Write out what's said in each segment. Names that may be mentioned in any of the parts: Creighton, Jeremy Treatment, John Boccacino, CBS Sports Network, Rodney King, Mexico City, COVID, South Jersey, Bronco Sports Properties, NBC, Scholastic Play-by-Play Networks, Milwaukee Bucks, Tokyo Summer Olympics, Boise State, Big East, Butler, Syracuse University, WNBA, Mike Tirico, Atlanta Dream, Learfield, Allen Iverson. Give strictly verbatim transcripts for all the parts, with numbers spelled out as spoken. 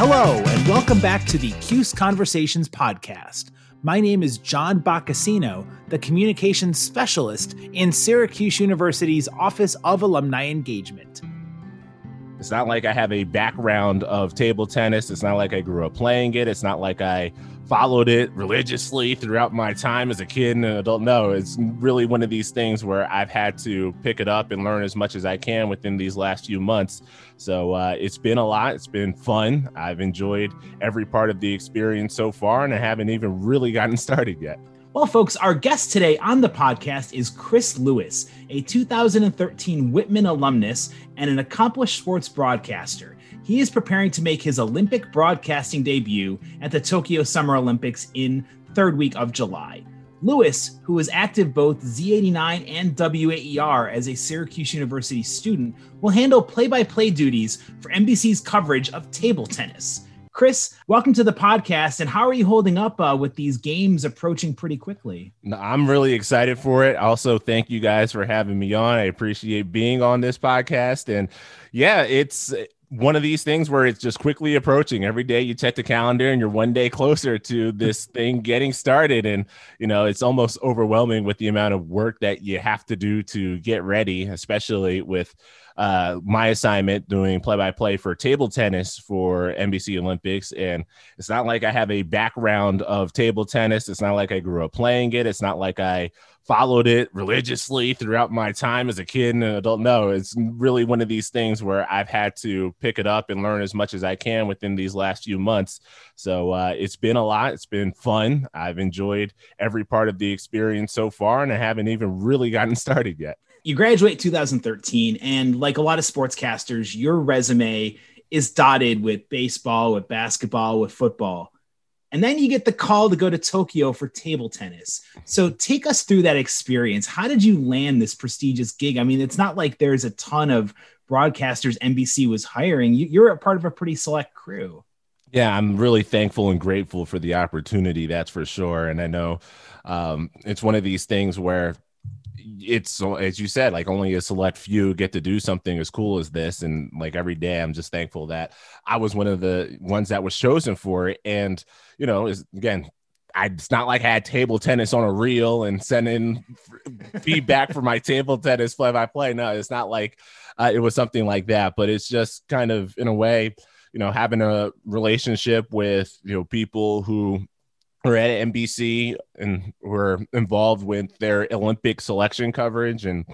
Hello, and welcome back to the Cuse Conversations podcast. My name is John Boccacino, the communications specialist in Syracuse University's Office of Alumni Engagement. It's not like I have a background of table tennis. It's not like I grew up playing it. It's not like I followed it religiously throughout my time as a kid and an adult. No, it's really one of these things where I've had to pick it up and learn as much as I can within these last few months. So uh, it's been a lot. It's been fun. I've enjoyed every part of the experience so far, and I haven't even really gotten started yet. Well, folks, our guest today on the podcast is Chris Lewis, a two thousand thirteen Whitman alumnus and an accomplished sports broadcaster. He is preparing to make his Olympic broadcasting debut at the Tokyo Summer Olympics in third week of July. Lewis, who is active both Z eighty-nine and W A E R as a Syracuse University student, will handle play-by-play duties for N B C's coverage of table tennis. Chris, welcome to the podcast, and how are you holding up uh, with these games approaching pretty quickly? I'm really excited for it. Also, thank you guys for having me on. I appreciate being on this podcast, and yeah, it's one of these things where it's just quickly approaching. Every day you check the calendar and you're one day closer to this thing getting started. And, you know, it's almost overwhelming with the amount of work that you have to do to get ready, especially with uh, my assignment doing play-by-play for table tennis for N B C Olympics. And it's not like I have a background of table tennis. It's not like I grew up playing it. It's not like I followed it religiously throughout my time as a kid and an adult. No, it's really one of these things where I've had to pick it up and learn as much as I can within these last few months. So uh, it's been a lot. It's been fun. I've enjoyed every part of the experience so far, and I haven't even really gotten started yet. You graduate two thousand thirteen, and like a lot of sportscasters, your resume is dotted with baseball, with basketball, with football. And then you get the call to go to Tokyo for table tennis. So take us through that experience. How did you land this prestigious gig? I mean, it's not like there's a ton of broadcasters N B C was hiring. You're a part of a pretty select crew. Yeah, I'm really thankful and grateful for the opportunity. That's for sure. And I know um, it's one of these things where it's, as you said, like only a select few get to do something as cool as this. And like every day, I'm just thankful that I was one of the ones that was chosen for it. And, you know, is again, I, it's not like I had table tennis on a reel and sent in feedback for my table tennis play by play. No, it's not like uh, it was something like that, but it's just kind of in a way, you know, having a relationship with, you know, people who were at N B C and were involved with their Olympic selection coverage, and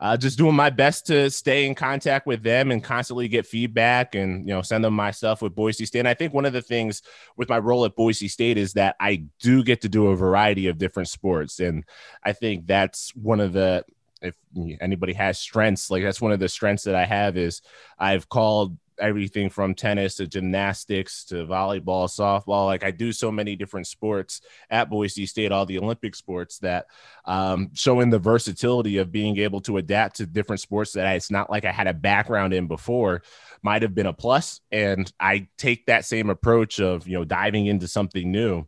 uh, just doing my best to stay in contact with them and constantly get feedback and, you know, send them my stuff with Boise State. And I think one of the things with my role at Boise State is that I do get to do a variety of different sports. And I think that's one of the, if anybody has strengths, like that's one of the strengths that I have is I've called everything from tennis to gymnastics to volleyball, softball. Like I do so many different sports at Boise State, all the Olympic sports, that um, showing the versatility of being able to adapt to different sports that I, it's not like I had a background in before, might have been a plus. And I take that same approach of, you know, diving into something new.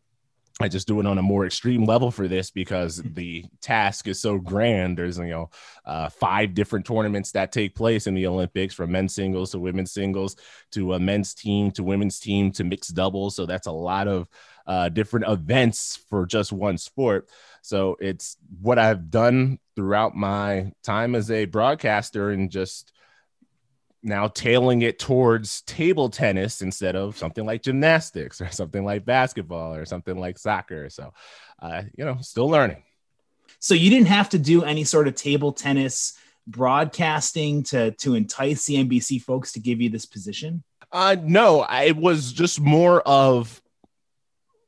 I just do it on a more extreme level for this because the task is so grand. There's, you know, uh, five different tournaments that take place in the Olympics, from men's singles to women's singles to a men's team to women's team to mixed doubles. So that's a lot of uh, different events for just one sport. So it's what I've done throughout my time as a broadcaster, and just now tailing it towards table tennis instead of something like gymnastics or something like basketball or something like soccer. So, uh, you know, still learning. So you didn't have to do any sort of table tennis broadcasting to, to entice the N B C folks to give you this position? Uh, no, I, it was just more of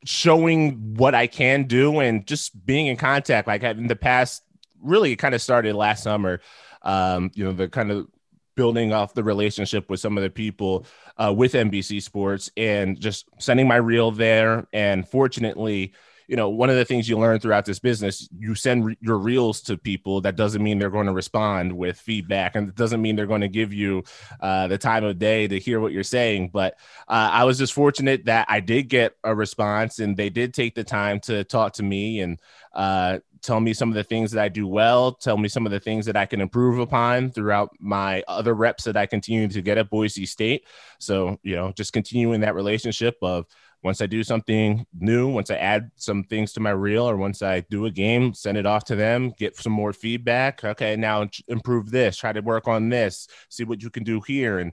showing what I can do and just being in contact. Like in the past, really kind of started last summer, um, you know, the kind of building off the relationship with some of the people uh, with N B C Sports and just sending my reel there. And fortunately, you know, one of the things you learn throughout this business, you send re- your reels to people. That doesn't mean they're going to respond with feedback, and it doesn't mean they're going to give you uh, the time of day to hear what you're saying. But uh, I was just fortunate that I did get a response, and they did take the time to talk to me and uh, tell me some of the things that I do well, tell me some of the things that I can improve upon throughout my other reps that I continue to get at Boise State. So, you know, just continuing that relationship of, once I do something new, once I add some things to my reel, or once I do a game, send it off to them, get some more feedback. Okay, now improve this, try to work on this, see what you can do here. And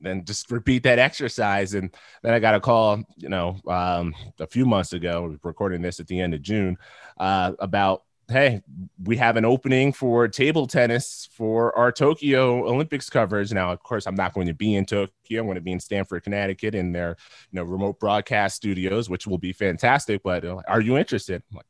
then just repeat that exercise. And then I got a call, you know, um, a few months ago, we were recording this at the end of June, uh, about, hey, we have an opening for table tennis for our Tokyo Olympics coverage. Now, of course, I'm not going to be in Tokyo. I'm going to be in Stamford, Connecticut, in their, you know, remote broadcast studios, which will be fantastic. But uh, are you interested? I'm like,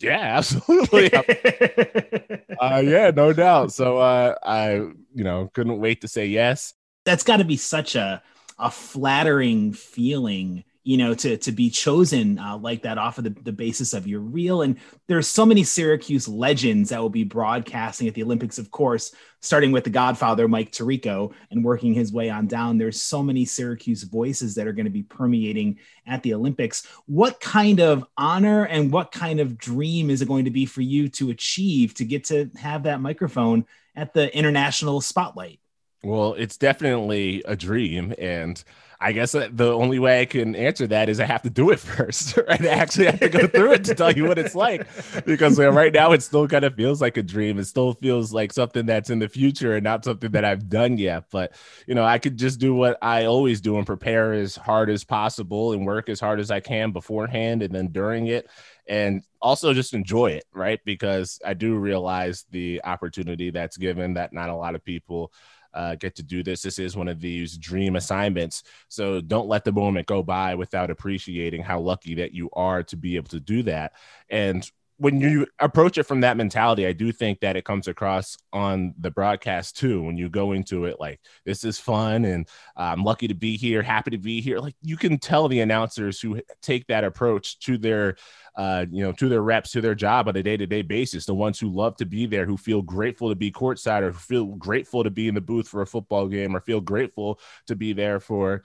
yeah, absolutely. uh, yeah, no doubt. So uh, I, you know, couldn't wait to say yes. That's got to be such a a flattering feeling, you know, to to be chosen uh, like that off of the, the basis of your reel. And there's so many Syracuse legends that will be broadcasting at the Olympics, of course, starting with the Godfather, Mike Tirico, and working his way on down. There's so many Syracuse voices that are going to be permeating at the Olympics. What kind of honor and what kind of dream is it going to be for you to achieve to get to have that microphone at the international spotlight? Well, it's definitely a dream, and I guess the only way I can answer that is I have to do it first, right? I actually have to go through it to tell you what it's like, because right now it still kind of feels like a dream. It still feels like something that's in the future and not something that I've done yet. But, you know, I could just do what I always do and prepare as hard as possible and work as hard as I can beforehand and then during it. And also just enjoy it, right? Because I do realize the opportunity that's given that not a lot of people Uh, get to do this. This is one of these dream assignments. So don't let the moment go by without appreciating how lucky that you are to be able to do that. And when you approach it from that mentality, I do think that it comes across on the broadcast too. When you go into it, like, this is fun and I'm lucky to be here, happy to be here. Like, you can tell the announcers who take that approach to their, uh, you know, to their reps, to their job on a day-to-day basis, the ones who love to be there, who feel grateful to be courtside, or who feel grateful to be in the booth for a football game, or feel grateful to be there for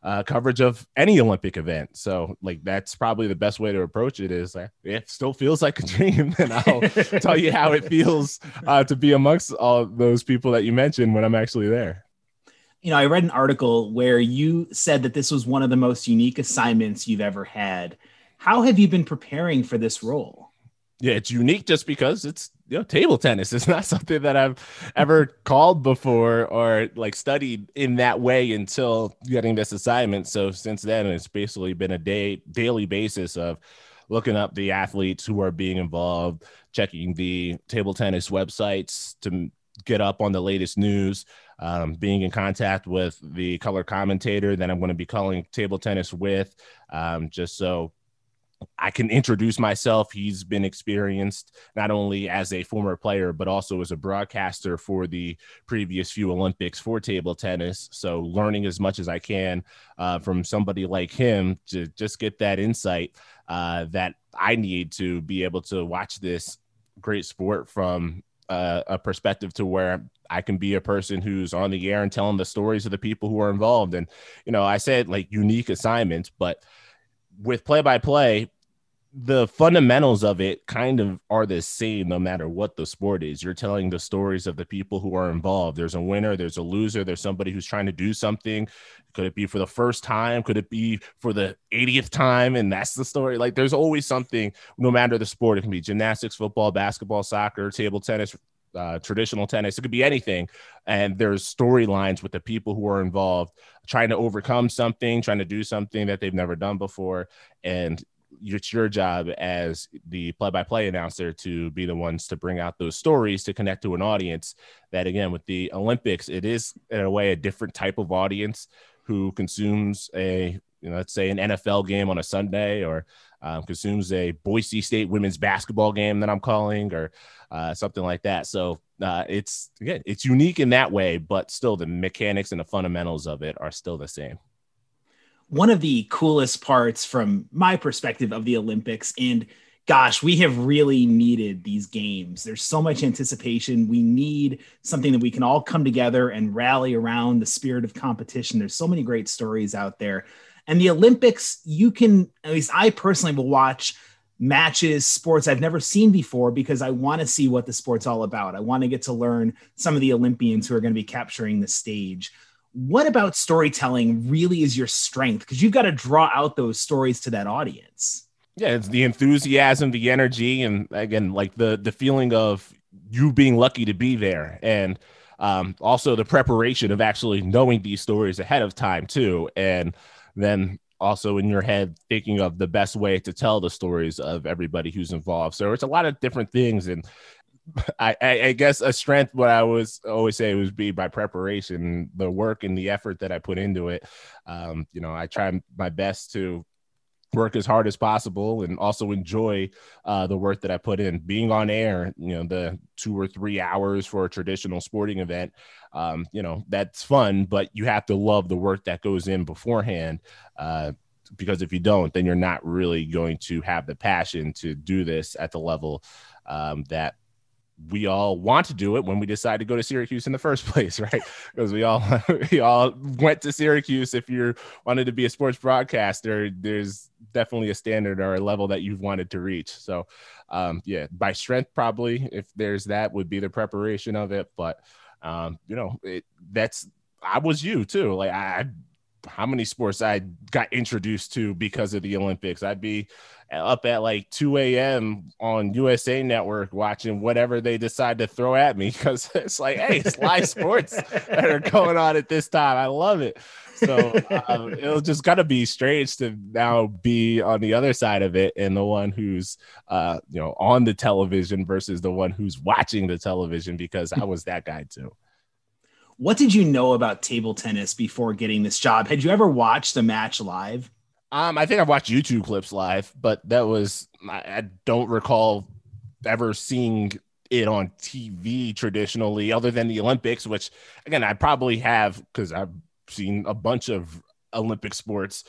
Uh, coverage of any Olympic event. So, like, that's probably the best way to approach it is, like, it still feels like a dream. And I'll tell you how it feels uh, to be amongst all those people that you mentioned when I'm actually there. You know, I read an article where you said that this was one of the most unique assignments you've ever had. How have you been preparing for this role? Yeah, it's unique just because it's, you know, table tennis. It's not something that I've ever called before or like studied in that way until getting this assignment. So since then, it's basically been a day daily basis of looking up the athletes who are being involved, checking the table tennis websites to get up on the latest news, um, being in contact with the color commentator that I'm going to be calling table tennis with, um, just so I can introduce myself. He's been experienced not only as a former player, but also as a broadcaster for the previous few Olympics for table tennis. So learning as much as I can uh, from somebody like him to just get that insight uh, that I need to be able to watch this great sport from uh, a perspective to where I can be a person who's on the air and telling the stories of the people who are involved. And, you know, I said like unique assignments, but with play-by-play, the fundamentals of it kind of are the same no matter what the sport is. You're telling the stories of the people who are involved. There's a winner, there's a loser, there's somebody who's trying to do something. Could it be for the first time? Could it be for the eightieth time? And that's the story. Like, there's always something, no matter the sport. It can be gymnastics, football, basketball, soccer, table tennis, uh, traditional tennis. It could be anything. And there's storylines with the people who are involved, trying to overcome something, trying to do something that they've never done before. And it's your job as the play-by-play announcer to be the ones to bring out those stories to connect to an audience that, again, with the Olympics, it is in a way a different type of audience who consumes a, you know, let's say an N F L game on a Sunday, or um, consumes a Boise State women's basketball game that I'm calling, or uh, something like that. So uh, it's, again, it's unique in that way, but still the mechanics and the fundamentals of it are still the same. One of the coolest parts from my perspective of the Olympics, and gosh, we have really needed these games. There's so much anticipation. We need something that we can all come together and rally around, the spirit of competition. There's so many great stories out there. And the Olympics, you can, at least I personally will watch matches, sports I've never seen before, because I want to see what the sport's all about. I want to get to learn some of the Olympians who are going to be capturing the stage. What about storytelling really is your strength? Because you've got to draw out those stories to that audience. Yeah, it's the enthusiasm, the energy, and again, like the the feeling of you being lucky to be there, and um, also the preparation of actually knowing these stories ahead of time too, and then also in your head thinking of the best way to tell the stories of everybody who's involved. So it's a lot of different things, and I, I, I guess a strength, what I was always say was be by preparation, the work and the effort that I put into it. Um, you know, I try my best to work as hard as possible and also enjoy uh, the work that I put in. Being on air, you know, the two or three hours for a traditional sporting event, um, you know, that's fun, but you have to love the work that goes in beforehand, uh, because if you don't, then you're not really going to have the passion to do this at the level um, that we all want to do it when we decide to go to Syracuse in the first place, right? Because we all we all went to Syracuse. If you wanted to be a sports broadcaster, there's definitely a standard or a level that you've wanted to reach. So um, yeah, by strength, probably if there's that, would be the preparation of it. But um, you know, it, that's, I was you too. Like I, how many sports I got introduced to because of the Olympics. I'd be up at like two a.m. on U S A Network watching whatever they decide to throw at me, because it's like, hey, it's live sports that are going on at this time. I love it. So um, it'll just gotta be strange to now be on the other side of it and the one who's uh, you know, on the television versus the one who's watching the television, because I was that guy too. What did you know about table tennis before getting this job? Had you ever watched a match live? Um, I think I've watched YouTube clips live, but that was, I, I don't recall ever seeing it on T V traditionally, other than the Olympics, which again, I probably have, because I've seen a bunch of Olympic sports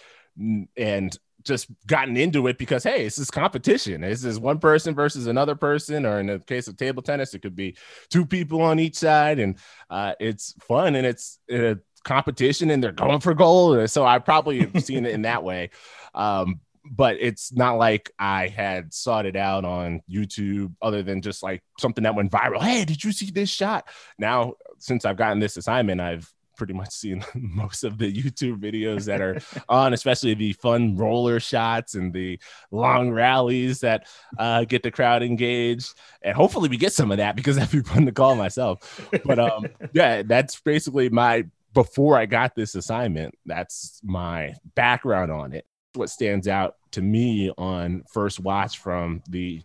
and just gotten into it because, hey, this is competition. This is one person versus another person, or in the case of table tennis, it could be two people on each side, and uh, it's fun and it's a competition and they're going for gold. So I probably have seen it in that way. Um, but it's not like I had sought it out on YouTube, other than just like something that went viral. Hey, did you see this shot? Now, since I've gotten this assignment, I've pretty much seen most of the YouTube videos that are on, especially the fun roller shots and the long rallies that uh, get the crowd engaged. And hopefully we get some of that, because that'd be fun to call myself. But um, yeah, that's basically my, before I got this assignment, that's my background on it. What stands out to me on first watch from the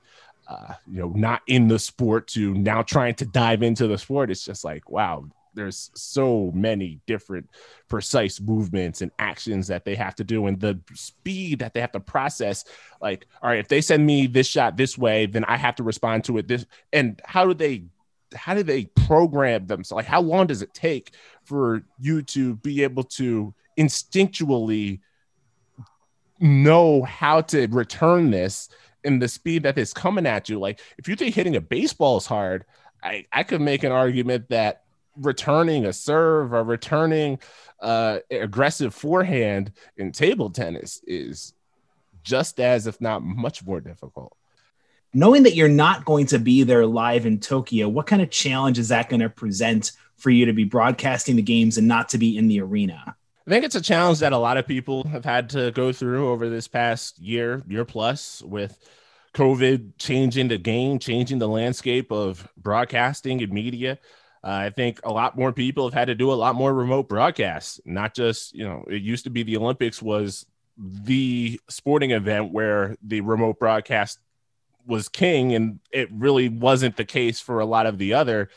uh, you know, not in the sport to now trying to dive into the sport, it's just like, wow, there's so many different precise movements and actions that they have to do, and the speed that they have to process. Like, all right, if they send me this shot this way, then I have to respond to it this. And how do they, how do they program them? So like, how long does it take for you to be able to instinctually know how to return this in the speed that is coming at you? Like, if you think hitting a baseball is hard, I, I could make an argument that returning a serve or returning uh, aggressive forehand in table tennis is just as, if not much more difficult. Knowing that you're not going to be there live in Tokyo, what kind of challenge is that going to present for you to be broadcasting the games and not to be in the arena? I think it's a challenge that a lot of people have had to go through over this past year, year plus, with COVID changing the game, changing the landscape of broadcasting and media. Uh, I think a lot more people have had to do a lot more remote broadcasts, not just, you know, it used to be the Olympics was the sporting event where the remote broadcast was king. And it really wasn't the case for a lot of the other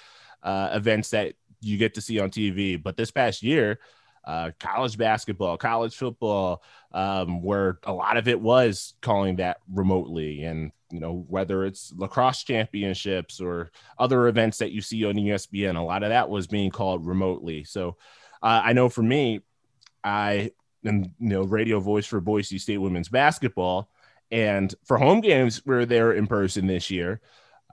uh, events that you get to see on T V. But this past year, uh, college basketball, college football, um, where a lot of it was calling that remotely, and you know, whether it's lacrosse championships or other events that you see on E S P N, a lot of that was being called remotely. So uh, I know for me, I am, you know, radio voice for Boise State women's basketball, And for home games, we were there in person this year.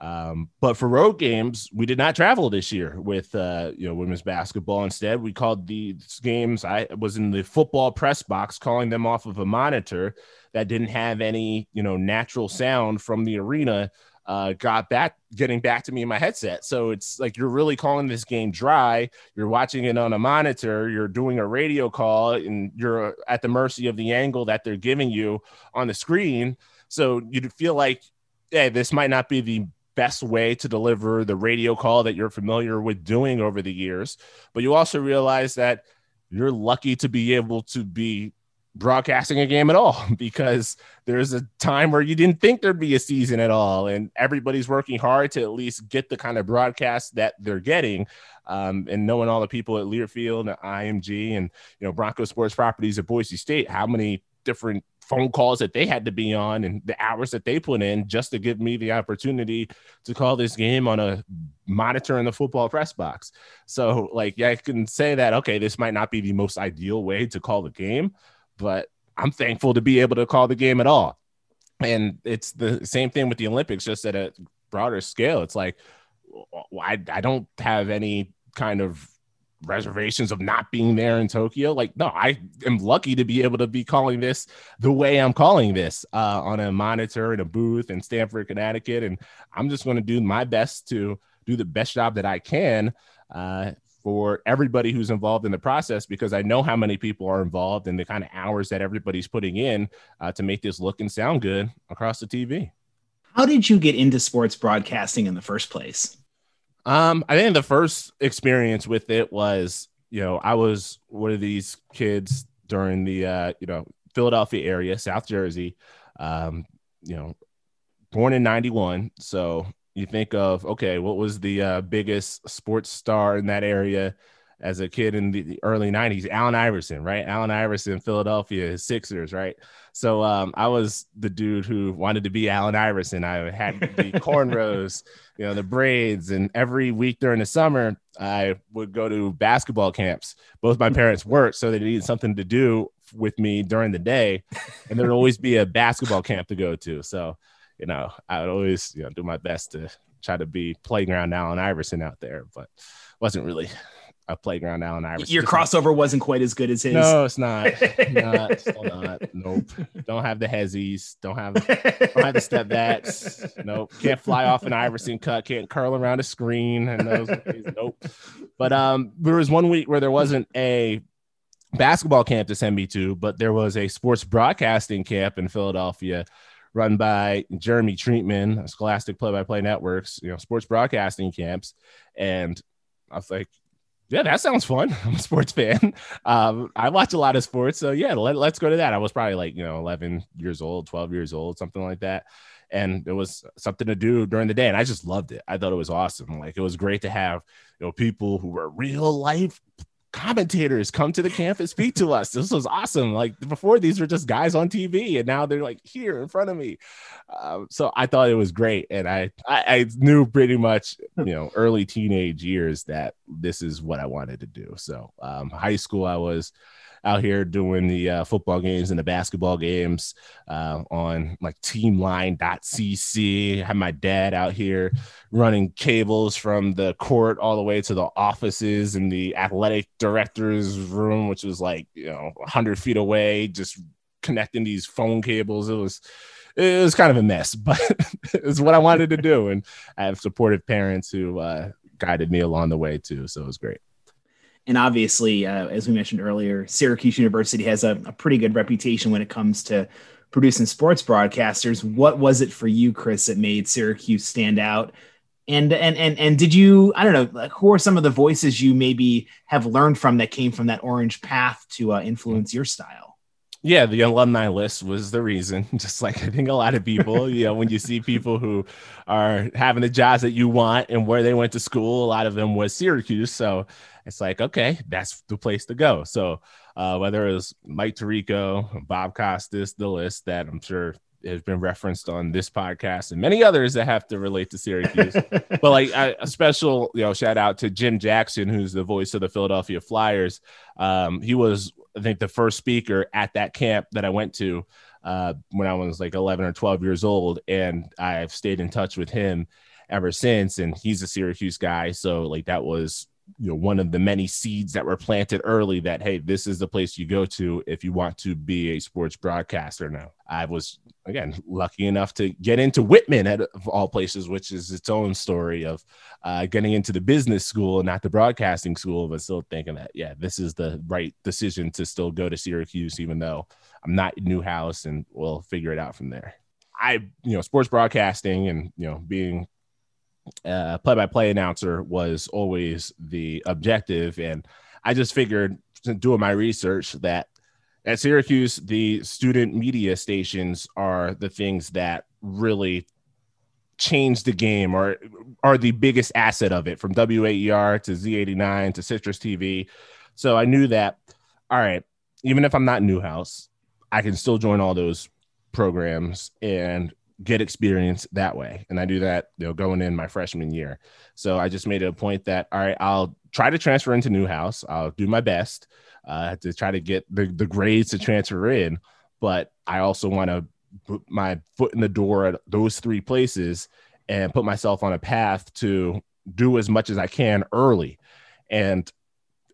Um, but for road games, we did not travel this year with, uh, you know, women's basketball. Instead, we called these games. I was in the football press box calling them off of a monitor that didn't have any, you know, natural sound from the arena, uh, got back, getting back to me in my headset. So it's like, you're really calling this game dry. You're watching it on a monitor, you're doing a radio call, and you're at the mercy of the angle that they're giving you on the screen. So you'd feel like, hey, this might not be the best way to deliver the radio call that you're familiar with doing over the years. But you also realize that you're lucky to be able to be broadcasting a game at all, because there's a time where you didn't think there'd be a season at all. And everybody's working hard to at least get the kind of broadcast that they're getting. Um, and knowing all the people at Learfield and I M G and, you know, Bronco Sports Properties at Boise State, how many different phone calls that they had to be on and the hours that they put in just to give me the opportunity to call this game on a monitor in the football press box. So like, yeah, I can say that, okay, this might not be the most ideal way to call the game, but I'm thankful to be able to call the game at all. And it's the same thing with the Olympics, just at a broader scale. It's like, I, I don't have any kind of reservations of not being there in Tokyo. Like, no, I am lucky to be able to be calling this the way I'm calling this, uh, on a monitor in a booth in Stamford, Connecticut. And I'm just going to do my best to do the best job that I can, uh, for everybody who's involved in the process, because I know how many people are involved and the kind of hours that everybody's putting in, uh, to make this look and sound good across the T V. How did you get into sports broadcasting in the first place? Um, I think the first experience with it was, you know, I was one of these kids during the, uh, you know, Philadelphia area, South Jersey, um, you know, born in ninety-one. So you think of, okay, what was the uh, biggest sports star in that area as a kid in the, the early nineties? Allen Iverson, right? Allen Iverson, Philadelphia Sixers, right? So um, I was the dude who wanted to be Allen Iverson. I had the cornrows, you know, the braids, and every week during the summer, I would go to basketball camps. Both my parents worked, so they needed something to do with me during the day, and there would always be a basketball camp to go to. So, you know, I would always, you know, do my best to try to be playground Allen Iverson out there, but wasn't really a playground Allen Iverson. Your crossover wasn't quite as good as his. No, it's not. not, still not. Nope. Don't have the hezzies. Don't have, don't have the step backs. Nope. Can't fly off an Iverson cut. Can't curl around a screen. And those days, nope. But um, there was one week where there wasn't a basketball camp to send me to, but there was a sports broadcasting camp in Philadelphia run by Jeremy Treatment, Scholastic Play-by-Play Networks, you know, sports broadcasting camps. And I was like, yeah, that sounds fun. I'm a sports fan. Um, I watch a lot of sports. So, yeah, let, let's go to that. I was probably like, you know, eleven years old, twelve years old, something like that. And it was something to do during the day. And I just loved it. I thought it was awesome. Like, it was great to have, you know, people who were real life commentators come to the campus, speak to us. This was awesome. Like, before, these were just guys on T V, and now they're like here in front of me. Um, so I thought it was great. And I, I, I knew pretty much, you know, early teenage years that this is what I wanted to do. So um, high school, I was out here doing the uh, football games and the basketball games uh, on like teamline dot c c. I had my dad out here running cables from the court all the way to the offices in the athletic director's room, which was like, you know, one hundred feet away, just connecting these phone cables. It was, it was kind of a mess, but it's what I wanted to do. And I have supportive parents who uh, guided me along the way too. So it was great. And obviously, uh, as we mentioned earlier, Syracuse University has a, a pretty good reputation when it comes to producing sports broadcasters. What was it for you, Chris, that made Syracuse stand out? And and and and did you, I don't know, like, who are some of the voices you maybe have learned from that came from that orange path to uh, influence your style? Yeah, the alumni list was the reason. Just like I think a lot of people, you know, when you see people who are having the jobs that you want and where they went to school, a lot of them was Syracuse. So it's like, okay, that's the place to go. So uh, whether it was Mike Tirico, Bob Costas, the list that I'm sure has been referenced on this podcast and many others that have to relate to Syracuse. But like I, a special, you know, shout out to Jim Jackson, who's the voice of the Philadelphia Flyers. Um, he was, I think, the first speaker at that camp that I went to, uh, when I was like eleven or twelve years old, and I've stayed in touch with him ever since. And he's a Syracuse guy. So like that was, you know, one of the many seeds that were planted early that, hey, this is the place you go to if you want to be a sports broadcaster. Now, I was, again, lucky enough to get into Whitman at of all places, which is its own story of uh, getting into the business school, not the broadcasting school, but still thinking that, yeah, this is the right decision to still go to Syracuse, even though I'm not Newhouse, and we'll figure it out from there. I, you know, sports broadcasting and, you know, being Uh, play-by-play announcer was always the objective, and I just figured, doing my research, that at Syracuse the student media stations are the things that really change the game, or are the biggest asset of it, from W A E R to Z eighty-nine to Citrus T V. So I knew that, all right, even if I'm not Newhouse, I can still join all those programs and get experience that way. And I do that, you know, going in my freshman year. So I just made it a point that, all right, I'll try to transfer into Newhouse. I'll do my best uh, to try to get the, the grades to transfer in, but I also want to put my foot in the door at those three places and put myself on a path to do as much as I can early. And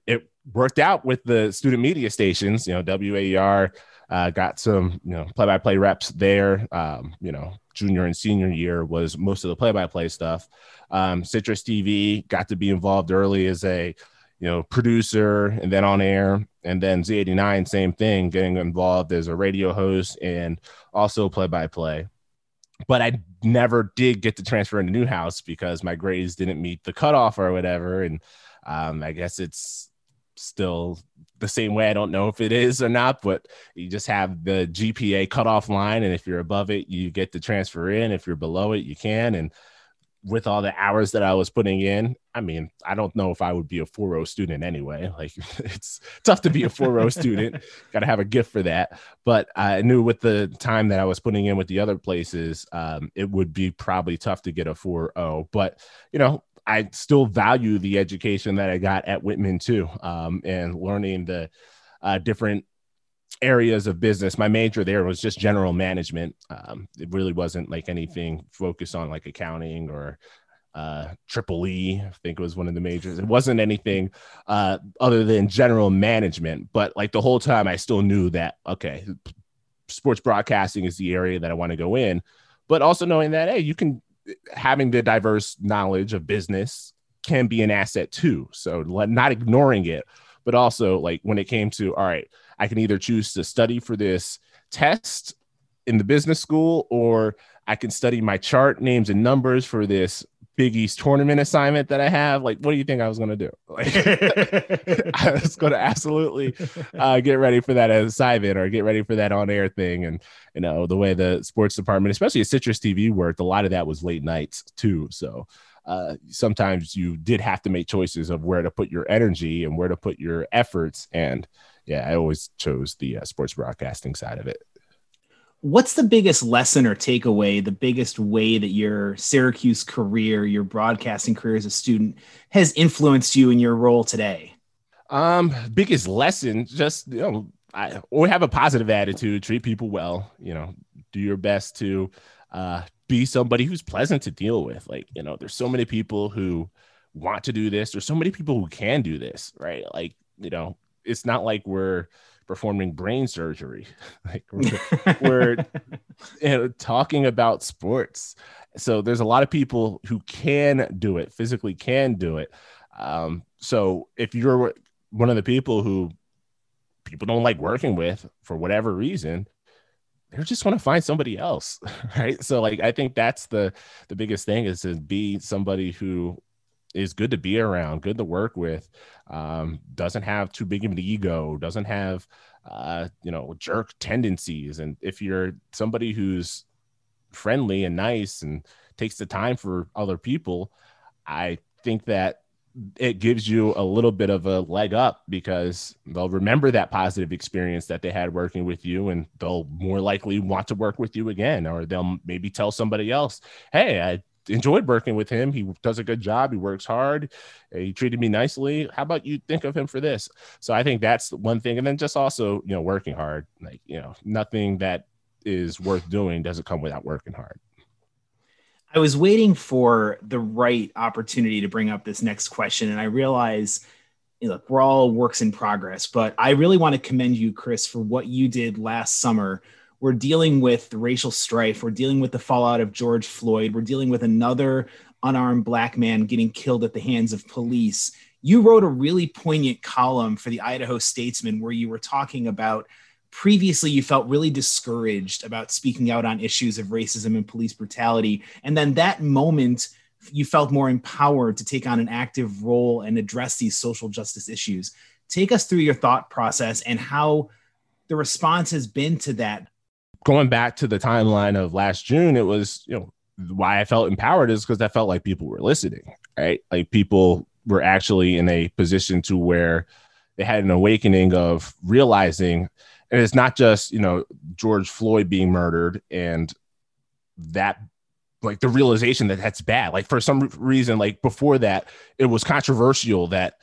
it worked out with the student media stations, you know, W A E R, Uh, got some, you know, play-by-play reps there. Um, you know, junior and senior year was most of the play-by-play stuff. Um, Citrus T V, got to be involved early as a, you know, producer, and then on air. And then Z eighty-nine, same thing, getting involved as a radio host and also play-by-play. But I never did get to transfer into Newhouse because my grades didn't meet the cutoff or whatever. And um, I guess it's still the same way. I don't know if it is or not, but you just have the G P A cutoff line, and if you're above it, you get to transfer in. If you're below it, you can. And with all the hours that I was putting in, I mean, I don't know if I would be a four oh student anyway. Like, it's tough to be a four oh student. Got to have a gift for that. But I knew with the time that I was putting in with the other places, um, it would be probably tough to get a four oh. But, you know, I still value the education that I got at Whitman too, um, and learning the uh, different areas of business. My major there was just general management. Um, it really wasn't like anything focused on like accounting or uh, triple E, I think was one of the majors. It wasn't anything uh, other than general management, but like the whole time I still knew that, okay, sports broadcasting is the area that I want to go in, but also knowing that, hey, you can, having the diverse knowledge of business can be an asset too. So not ignoring it, but also like when it came to, all right, I can either choose to study for this test in the business school, or I can study my chart names and numbers for this Big East tournament assignment that I have. Like, what do you think I was going to do? Like, I was going to absolutely uh, get ready for that assignment or get ready for that on-air thing. And, you know, the way the sports department, especially at Citrus T V, worked, a lot of that was late nights too. So uh, sometimes you did have to make choices of where to put your energy and where to put your efforts. And yeah, I always chose the uh, sports broadcasting side of it. What's the biggest lesson or takeaway, the biggest way that your Syracuse career, your broadcasting career as a student, has influenced you in your role today? Um, biggest lesson, just, you know, I always have a positive attitude, treat people well, you know, do your best to uh, be somebody who's pleasant to deal with. Like, you know, there's so many people who want to do this. There's so many people who can do this, right? Like, you know, it's not like we're performing brain surgery. Like we're, we're you know, talking about sports. So there's a lot of people who can do it, physically can do it. Um, so if you're one of the people who people don't like working with for whatever reason, they just want to find somebody else. Right. So like, I think that's the, the biggest thing, is to be somebody who is good to be around, good to work with, um, doesn't have too big of an ego, doesn't have, uh, you know, jerk tendencies. And if you're somebody who's friendly and nice and takes the time for other people, I think that it gives you a little bit of a leg up, because they'll remember that positive experience that they had working with you, and they'll more likely want to work with you again, or they'll maybe tell somebody else, hey, I enjoyed working with him. He does a good job. He works hard. He treated me nicely. How about you think of him for this? So I think that's one thing. And then just also, you know, working hard, like, you know, nothing that is worth doing doesn't come without working hard. I was waiting for the right opportunity to bring up this next question. And I realize, you know, look, we're all works in progress, but I really want to commend you, Chris, for what you did last summer. We're dealing with the racial strife. We're dealing with the fallout of George Floyd. We're dealing with another unarmed black man getting killed at the hands of police. You wrote a really poignant column for the Idaho Statesman where you were talking about previously you felt really discouraged about speaking out on issues of racism and police brutality. And then that moment, you felt more empowered to take on an active role and address these social justice issues. Take us through your thought process and how the response has been to that. Going back to the timeline of last June, it was, you know, why I felt empowered is because I felt like people were listening, right? Like people were actually in a position to where they had an awakening of realizing. And it's not just, you know, George Floyd being murdered and that, like the realization that that's bad. Like for some reason, like before that, it was controversial that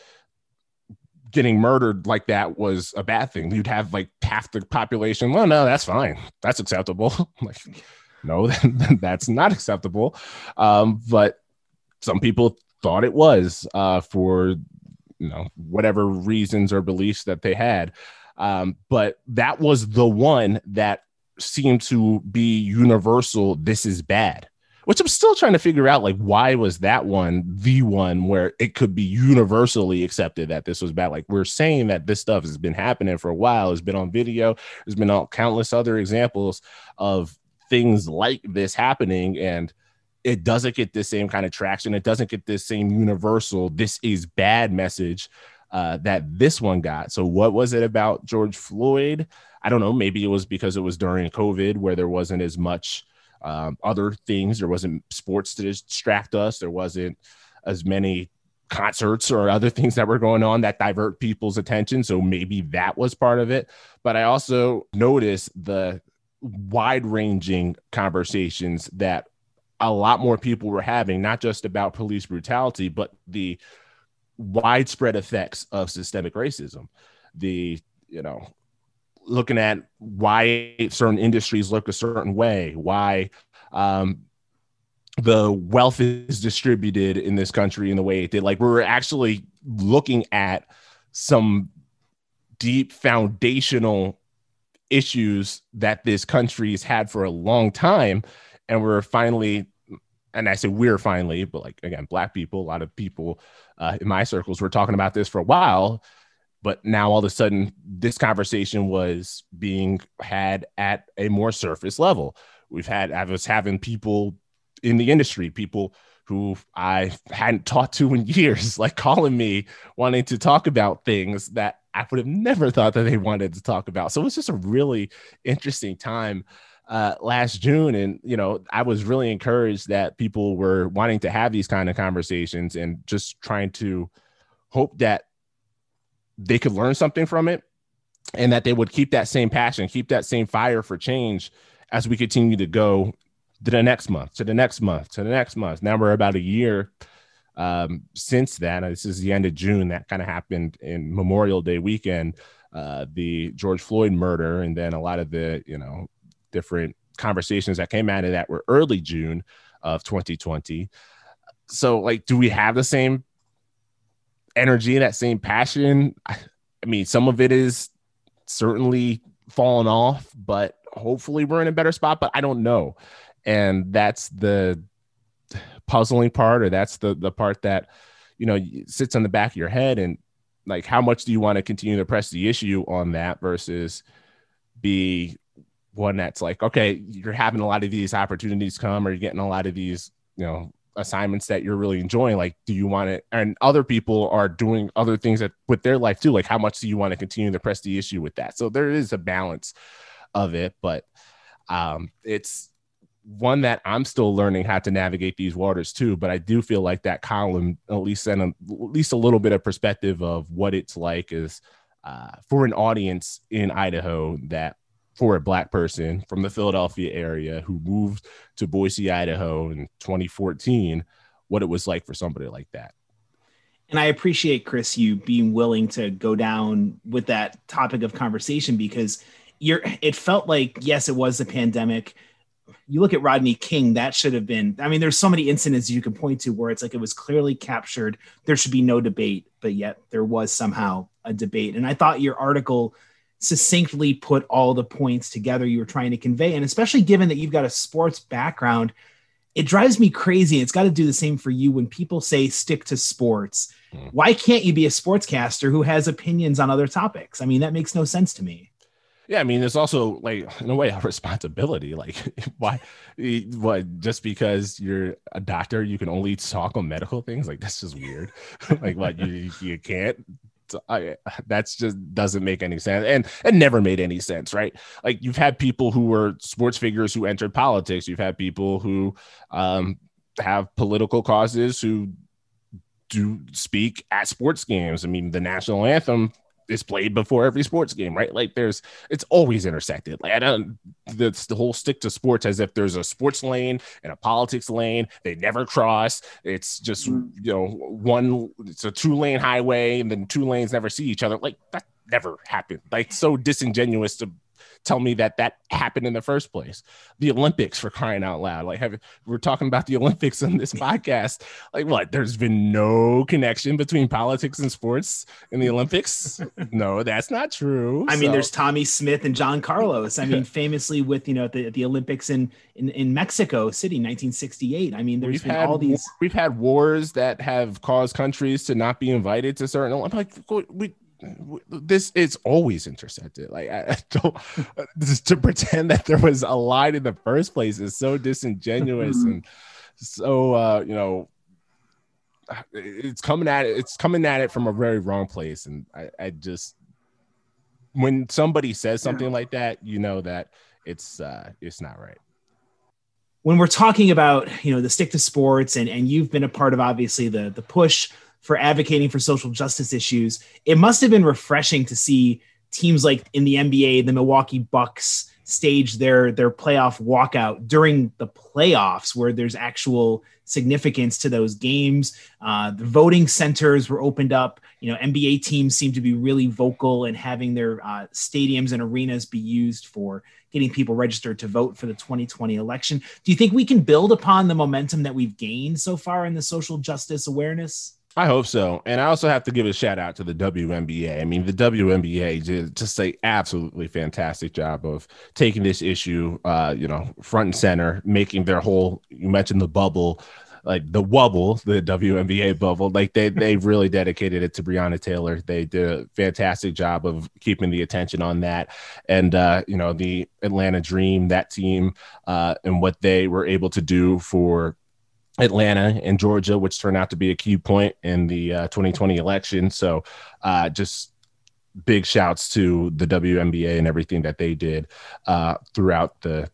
getting murdered like that was a bad thing. You'd have like half the population. Well, no, that's fine. That's acceptable. Like, no, that's not acceptable. Um, but some people thought it was uh, for, you know, whatever reasons or beliefs that they had. Um, but that was the one that seemed to be universal. This is bad, which I'm still trying to figure out, like, why was that one the one where it could be universally accepted that this was bad? Like we're saying that this stuff has been happening for a while. It's been on video. There's been all countless other examples of things like this happening. And it doesn't get the same kind of traction. It doesn't get this same universal, this is bad message Uh, that this one got. So what was it about George Floyd? I don't know. Maybe it was because it was during COVID where there wasn't as much um, other things. There wasn't sports to distract us. There wasn't as many concerts or other things that were going on that divert people's attention. So maybe that was part of it. But I also noticed the wide-ranging conversations that a lot more people were having, not just about police brutality, but the widespread effects of systemic racism, the, you know, looking at why certain industries look a certain way, why um, the wealth is distributed in this country in the way it did. Like we're actually looking at some deep foundational issues that this country's had for a long time. And we're finally And I say we're finally, but like, again, Black people, a lot of people uh, in my circles were talking about this for a while, but now all of a sudden this conversation was being had at a more surface level. We've had, I was having people in the industry, people who I hadn't talked to in years, like calling me, wanting to talk about things that I would have never thought that they wanted to talk about. So it was just a really interesting time Uh, last June. And, you know, I was really encouraged that people were wanting to have these kind of conversations and just trying to hope that they could learn something from it and that they would keep that same passion, keep that same fire for change as we continue to go to the next month, to the next month, to the next month. Now we're about a year um, since that. This is the end of June. That kind of happened in Memorial Day weekend, uh, the George Floyd murder, and then a lot of the, you know, different conversations that came out of that were early June of twenty twenty. So like, do we have the same energy, that same passion? I, I mean, some of it is certainly fallen off, but hopefully we're in a better spot, but I don't know. And that's the puzzling part, or that's the, the part that, you know, sits on the back of your head. And like, how much do you want to continue to press the issue on that versus be one that's like, okay, you're having a lot of these opportunities come, or you're getting a lot of these, you know, assignments that you're really enjoying. Like, do you want it? And other people are doing other things that with their life too. Like, how much do you want to continue to press the issue with that? So there is a balance of it, but um, it's one that I'm still learning how to navigate these waters too. But I do feel like that column at least sent a, at least a little bit of perspective of what it's like is uh, for an audience in Idaho that, for a Black person from the Philadelphia area who moved to Boise, Idaho in twenty fourteen, what it was like for somebody like that. And I appreciate, Chris, you being willing to go down with that topic of conversation, because you're, it felt like, yes, it was the pandemic. You look at Rodney King, that should have been, I mean, there's so many incidents you can point to where it's like, it was clearly captured. There should be no debate, but yet there was somehow a debate. And I thought your article succinctly put all the points together you were trying to convey. And especially given that you've got a sports background, it drives me crazy. It's got to do the same for you when people say stick to sports. Mm. Why can't you be a sportscaster who has opinions on other topics? I mean, that makes no sense to me. Yeah, I mean, there's also, like, in a way, a responsibility. Like, why, what, just because you're a doctor, you can only talk on medical things? Like, that's just weird. Like, what, you you can't? I, that's just doesn't make any sense, and it never made any sense, right? Like, you've had people who were sports figures who entered politics. You've had people who um, have political causes who do speak at sports games. I mean, the national anthem is played before every sports game, right? Like, there's, it's always intersected. Like, I don't, that's the whole stick to sports as if there's a sports lane and a politics lane. They never cross. It's just, you know, one, it's a two lane highway and then two lanes never see each other. Like, that never happened. Like, so disingenuous to tell me that that happened in the first place. The Olympics, for crying out loud. Like, have, we're talking about the Olympics on this podcast. Like, what? There's been no connection between politics and sports in the Olympics? No, that's not true. I so. mean, there's Tommy Smith and John Carlos. I mean, famously with, you know, the, the Olympics in, in, in Mexico City, nineteen sixty-eight. I mean, there's we've been had, all these. We've had wars that have caused countries to not be invited to certain Olympics. Like, we, this is always intersected. Like, I don't, to pretend that there was a line in the first place is so disingenuous and so uh you know it's coming at it it's coming at it from a very wrong place. And I, I just, when somebody says something like that, you know that it's uh it's not right. When we're talking about, you know, the stick to sports, and and you've been a part of obviously the the push for advocating for social justice issues, it must have been refreshing to see teams like in the N B A, the Milwaukee Bucks stage their their playoff walkout during the playoffs, where there's actual significance to those games. Uh, the voting centers were opened up. You know, N B A teams seem to be really vocal in having their uh, stadiums and arenas be used for getting people registered to vote for the twenty twenty election. Do you think we can build upon the momentum that we've gained so far in the social justice awareness? I hope so. And I also have to give a shout out to the W N B A. I mean, the W N B A did just an absolutely fantastic job of taking this issue, uh, you know, front and center, making their whole, you mentioned the bubble, like the wobble, the W N B A bubble, like they, they really dedicated it to Breonna Taylor. They did a fantastic job of keeping the attention on that. And, uh, you know, the Atlanta Dream, that team, uh, and what they were able to do for Atlanta and Georgia, which turned out to be a key point in the uh, twenty twenty election. So uh, just big shouts to the W N B A and everything that they did uh, throughout the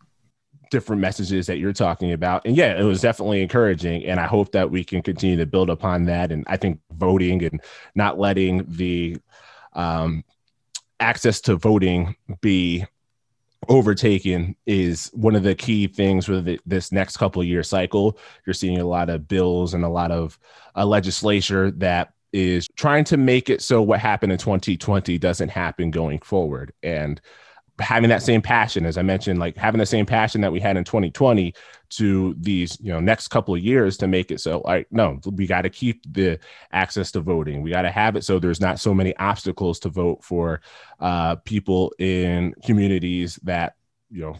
different messages that you're talking about. And yeah, it was definitely encouraging. And I hope that we can continue to build upon that. And I think voting and not letting the um, access to voting be overtaken is one of the key things with the, this next couple year cycle. You're seeing a lot of bills and a lot of uh, legislature that is trying to make it so what happened in twenty twenty doesn't happen going forward. And having that same passion, as I mentioned, like having the same passion that we had in twenty twenty to these, you know, next couple of years to make it so, like, no, we got to keep the access to voting. We got to have it so there's not so many obstacles to vote for uh, people in communities that, you know,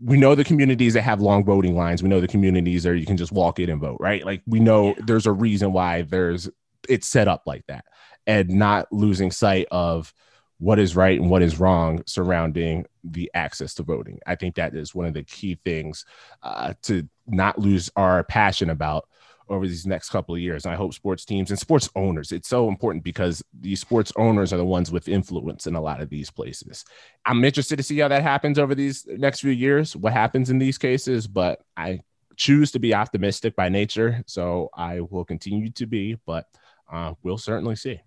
we know the communities that have long voting lines. We know the communities that you can just walk in and vote, right? Like, we know yeah. there's a reason why there's it's set up like that, and not losing sight of what is right and what is wrong surrounding the access to voting. I think that is one of the key things uh, to not lose our passion about over these next couple of years. And I hope sports teams and sports owners, it's so important because the sports owners are the ones with influence in a lot of these places. I'm interested to see how that happens over these next few years, what happens in these cases, but I choose to be optimistic by nature. So I will continue to be, but uh, we'll certainly see.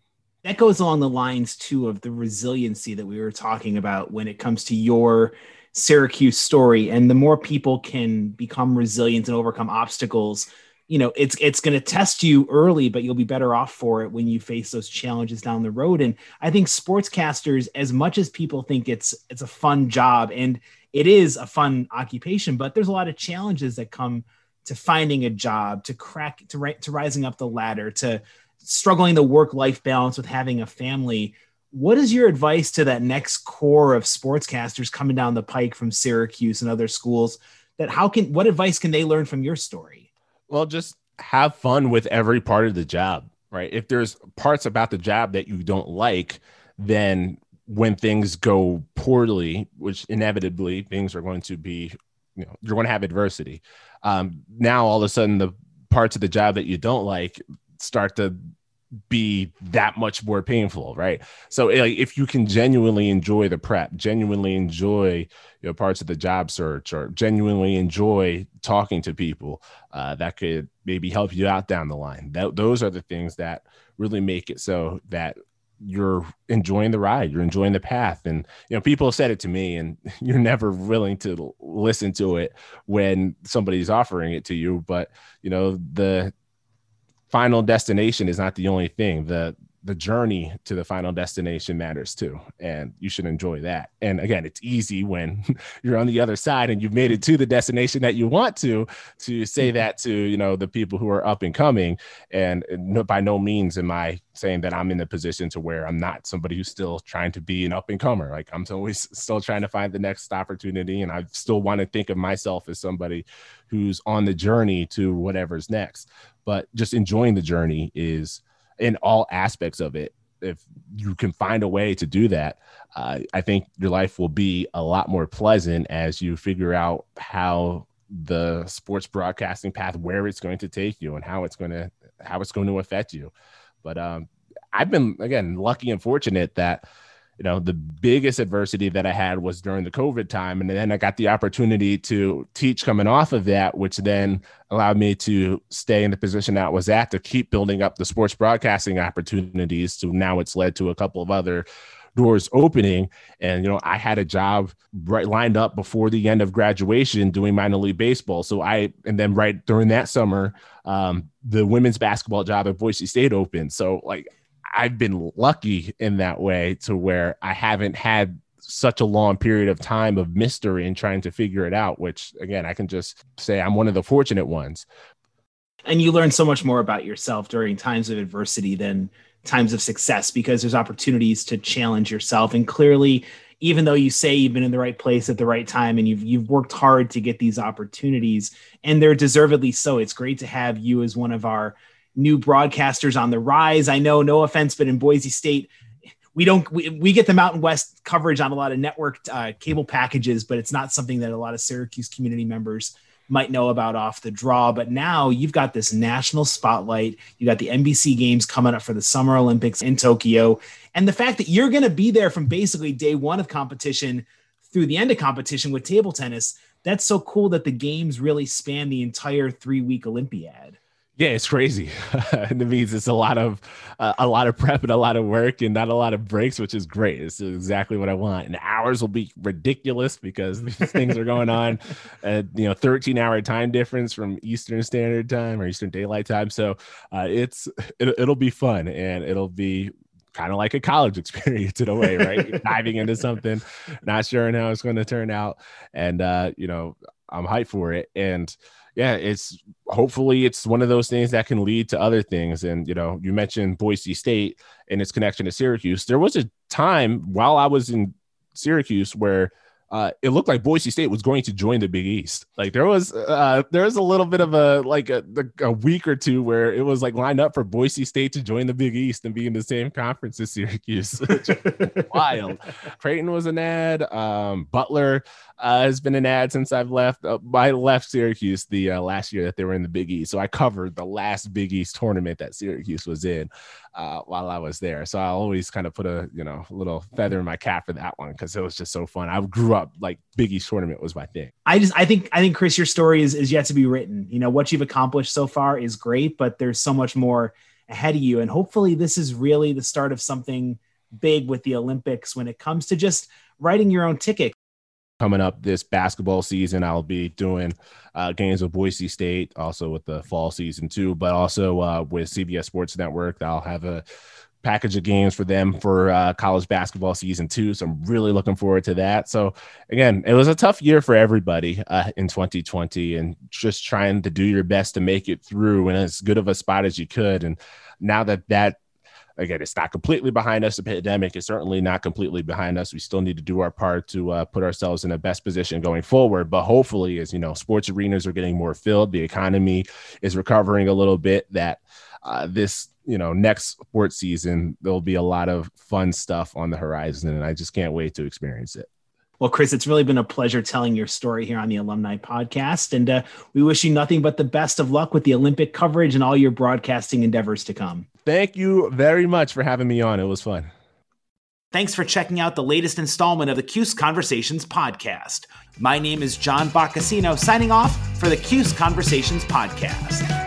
That goes along the lines, too, of the resiliency that we were talking about when it comes to your Syracuse story. And the more people can become resilient and overcome obstacles, you know, it's it's going to test you early, but you'll be better off for it when you face those challenges down the road. And I think sportscasters, as much as people think it's it's a fun job, and it is a fun occupation, but there's a lot of challenges that come to finding a job, to crack, to ri- to rising up the ladder, to struggling the work-life balance with having a family. What is your advice to that next core of sportscasters coming down the pike from Syracuse and other schools? That how can what advice can they learn from your story? Well, just have fun with every part of the job, right? If there's parts about the job that you don't like, then when things go poorly, which inevitably things are going to be, you know, you're going to have adversity. Um, now, all of a sudden, the parts of the job that you don't like start to be that much more painful, right? So like, if you can genuinely enjoy the prep, genuinely enjoy, you know, parts of the job search, or genuinely enjoy talking to people, uh, that could maybe help you out down the line. That, those are the things that really make it so that you're enjoying the ride, you're enjoying the path. And, you know, people have said it to me, and you're never willing to listen to it when somebody's offering it to you. But, you know, the final destination is not the only thing. The the journey to the final destination matters too, and you should enjoy that. And again, it's easy when you're on the other side and you've made it to the destination that you want to, to say that to, you know, the people who are up and coming. And no, by no means am I saying that I'm in the position to where I'm not somebody who's still trying to be an up and comer. Like, I'm always still trying to find the next opportunity. And I still want to think of myself as somebody who's on the journey to whatever's next, but just enjoying the journey is, in all aspects of it, if you can find a way to do that, uh, I think your life will be a lot more pleasant as you figure out how the sports broadcasting path, where it's going to take you, and how it's going to how it's going to affect you. But um, I've been, again, lucky and fortunate that, you know, the biggest adversity that I had was during the COVID time. And then I got the opportunity to teach coming off of that, which then allowed me to stay in the position that I was at to keep building up the sports broadcasting opportunities. So now it's led to a couple of other doors opening. And, you know, I had a job right lined up before the end of graduation doing minor league baseball. So I, and then right during that summer, um, the women's basketball job at Boise State opened. So like, I've been lucky in that way to where I haven't had such a long period of time of mystery and trying to figure it out, which again, I can just say I'm one of the fortunate ones. And you learn so much more about yourself during times of adversity than times of success, because there's opportunities to challenge yourself. And clearly, even though you say you've been in the right place at the right time and you've you've worked hard to get these opportunities, and they're deservedly so, it's great to have you as one of our new broadcasters on the rise. I know, no offense, but in Boise State, we don't, we, we get the Mountain West coverage on a lot of networked uh, cable packages, but it's not something that a lot of Syracuse community members might know about off the draw. But now you've got this national spotlight. You got the N B C games coming up for the Summer Olympics in Tokyo. And the fact that you're going to be there from basically day one of competition through the end of competition with table tennis, that's so cool that the games really span the entire three week Olympiad. Yeah, it's crazy. It means it's a lot of uh, a lot of prep and a lot of work and not a lot of breaks, which is great. It's exactly what I want. And hours will be ridiculous because these things are going on at, you know, thirteen hour time difference from Eastern Standard Time or Eastern Daylight Time. So uh, it's it, it'll be fun, and it'll be kind of like a college experience in a way, right? Diving into something, not sure how it's going to turn out, and uh, you know, I'm hyped for it. And yeah, it's hopefully it's one of those things that can lead to other things. And, you know, you mentioned Boise State and its connection to Syracuse. There was a time while I was in Syracuse where uh, it looked like Boise State was going to join the Big East. Like there was uh, there was a little bit of a like a, a week or two where it was like lined up for Boise State to join the Big East and be in the same conference as Syracuse. Wild. Creighton was an ad. Um, Butler. Uh, it's been an ad since I've left. Uh, I left Syracuse the uh, last year that they were in the Big East. So I covered the last Big East tournament that Syracuse was in uh, while I was there. So I always kind of put a, you know, little feather in my cap for that one because it was just so fun. I grew up like Big East tournament was my thing. I just I think I think, Chris, your story is, is yet to be written. You know, what you've accomplished so far is great, but there's so much more ahead of you. And hopefully this is really the start of something big with the Olympics when it comes to just writing your own ticket. coming up this basketball season, I'll be doing uh, games with Boise State, also with the fall season too, but also uh, with C B S Sports Network. I'll have a package of games for them for uh, college basketball season two. So I'm really looking forward to that. So again, it was a tough year for everybody uh, in twenty twenty, and just trying to do your best to make it through in as good of a spot as you could. And now that that, again, it's not completely behind us. The pandemic is certainly not completely behind us. We still need to do our part to uh, put ourselves in the best position going forward. But hopefully, as you know, sports arenas are getting more filled, the economy is recovering a little bit, that uh, this, you know, next sports season, there'll be a lot of fun stuff on the horizon. And I just can't wait to experience it. Well, Chris, it's really been a pleasure telling your story here on the Alumni Podcast. And uh, we wish you nothing but the best of luck with the Olympic coverage and all your broadcasting endeavors to come. Thank you very much for having me on. It was fun. Thanks for checking out the latest installment of the Cuse Conversations podcast. My name is John Boccacino, signing off for the Cuse Conversations podcast.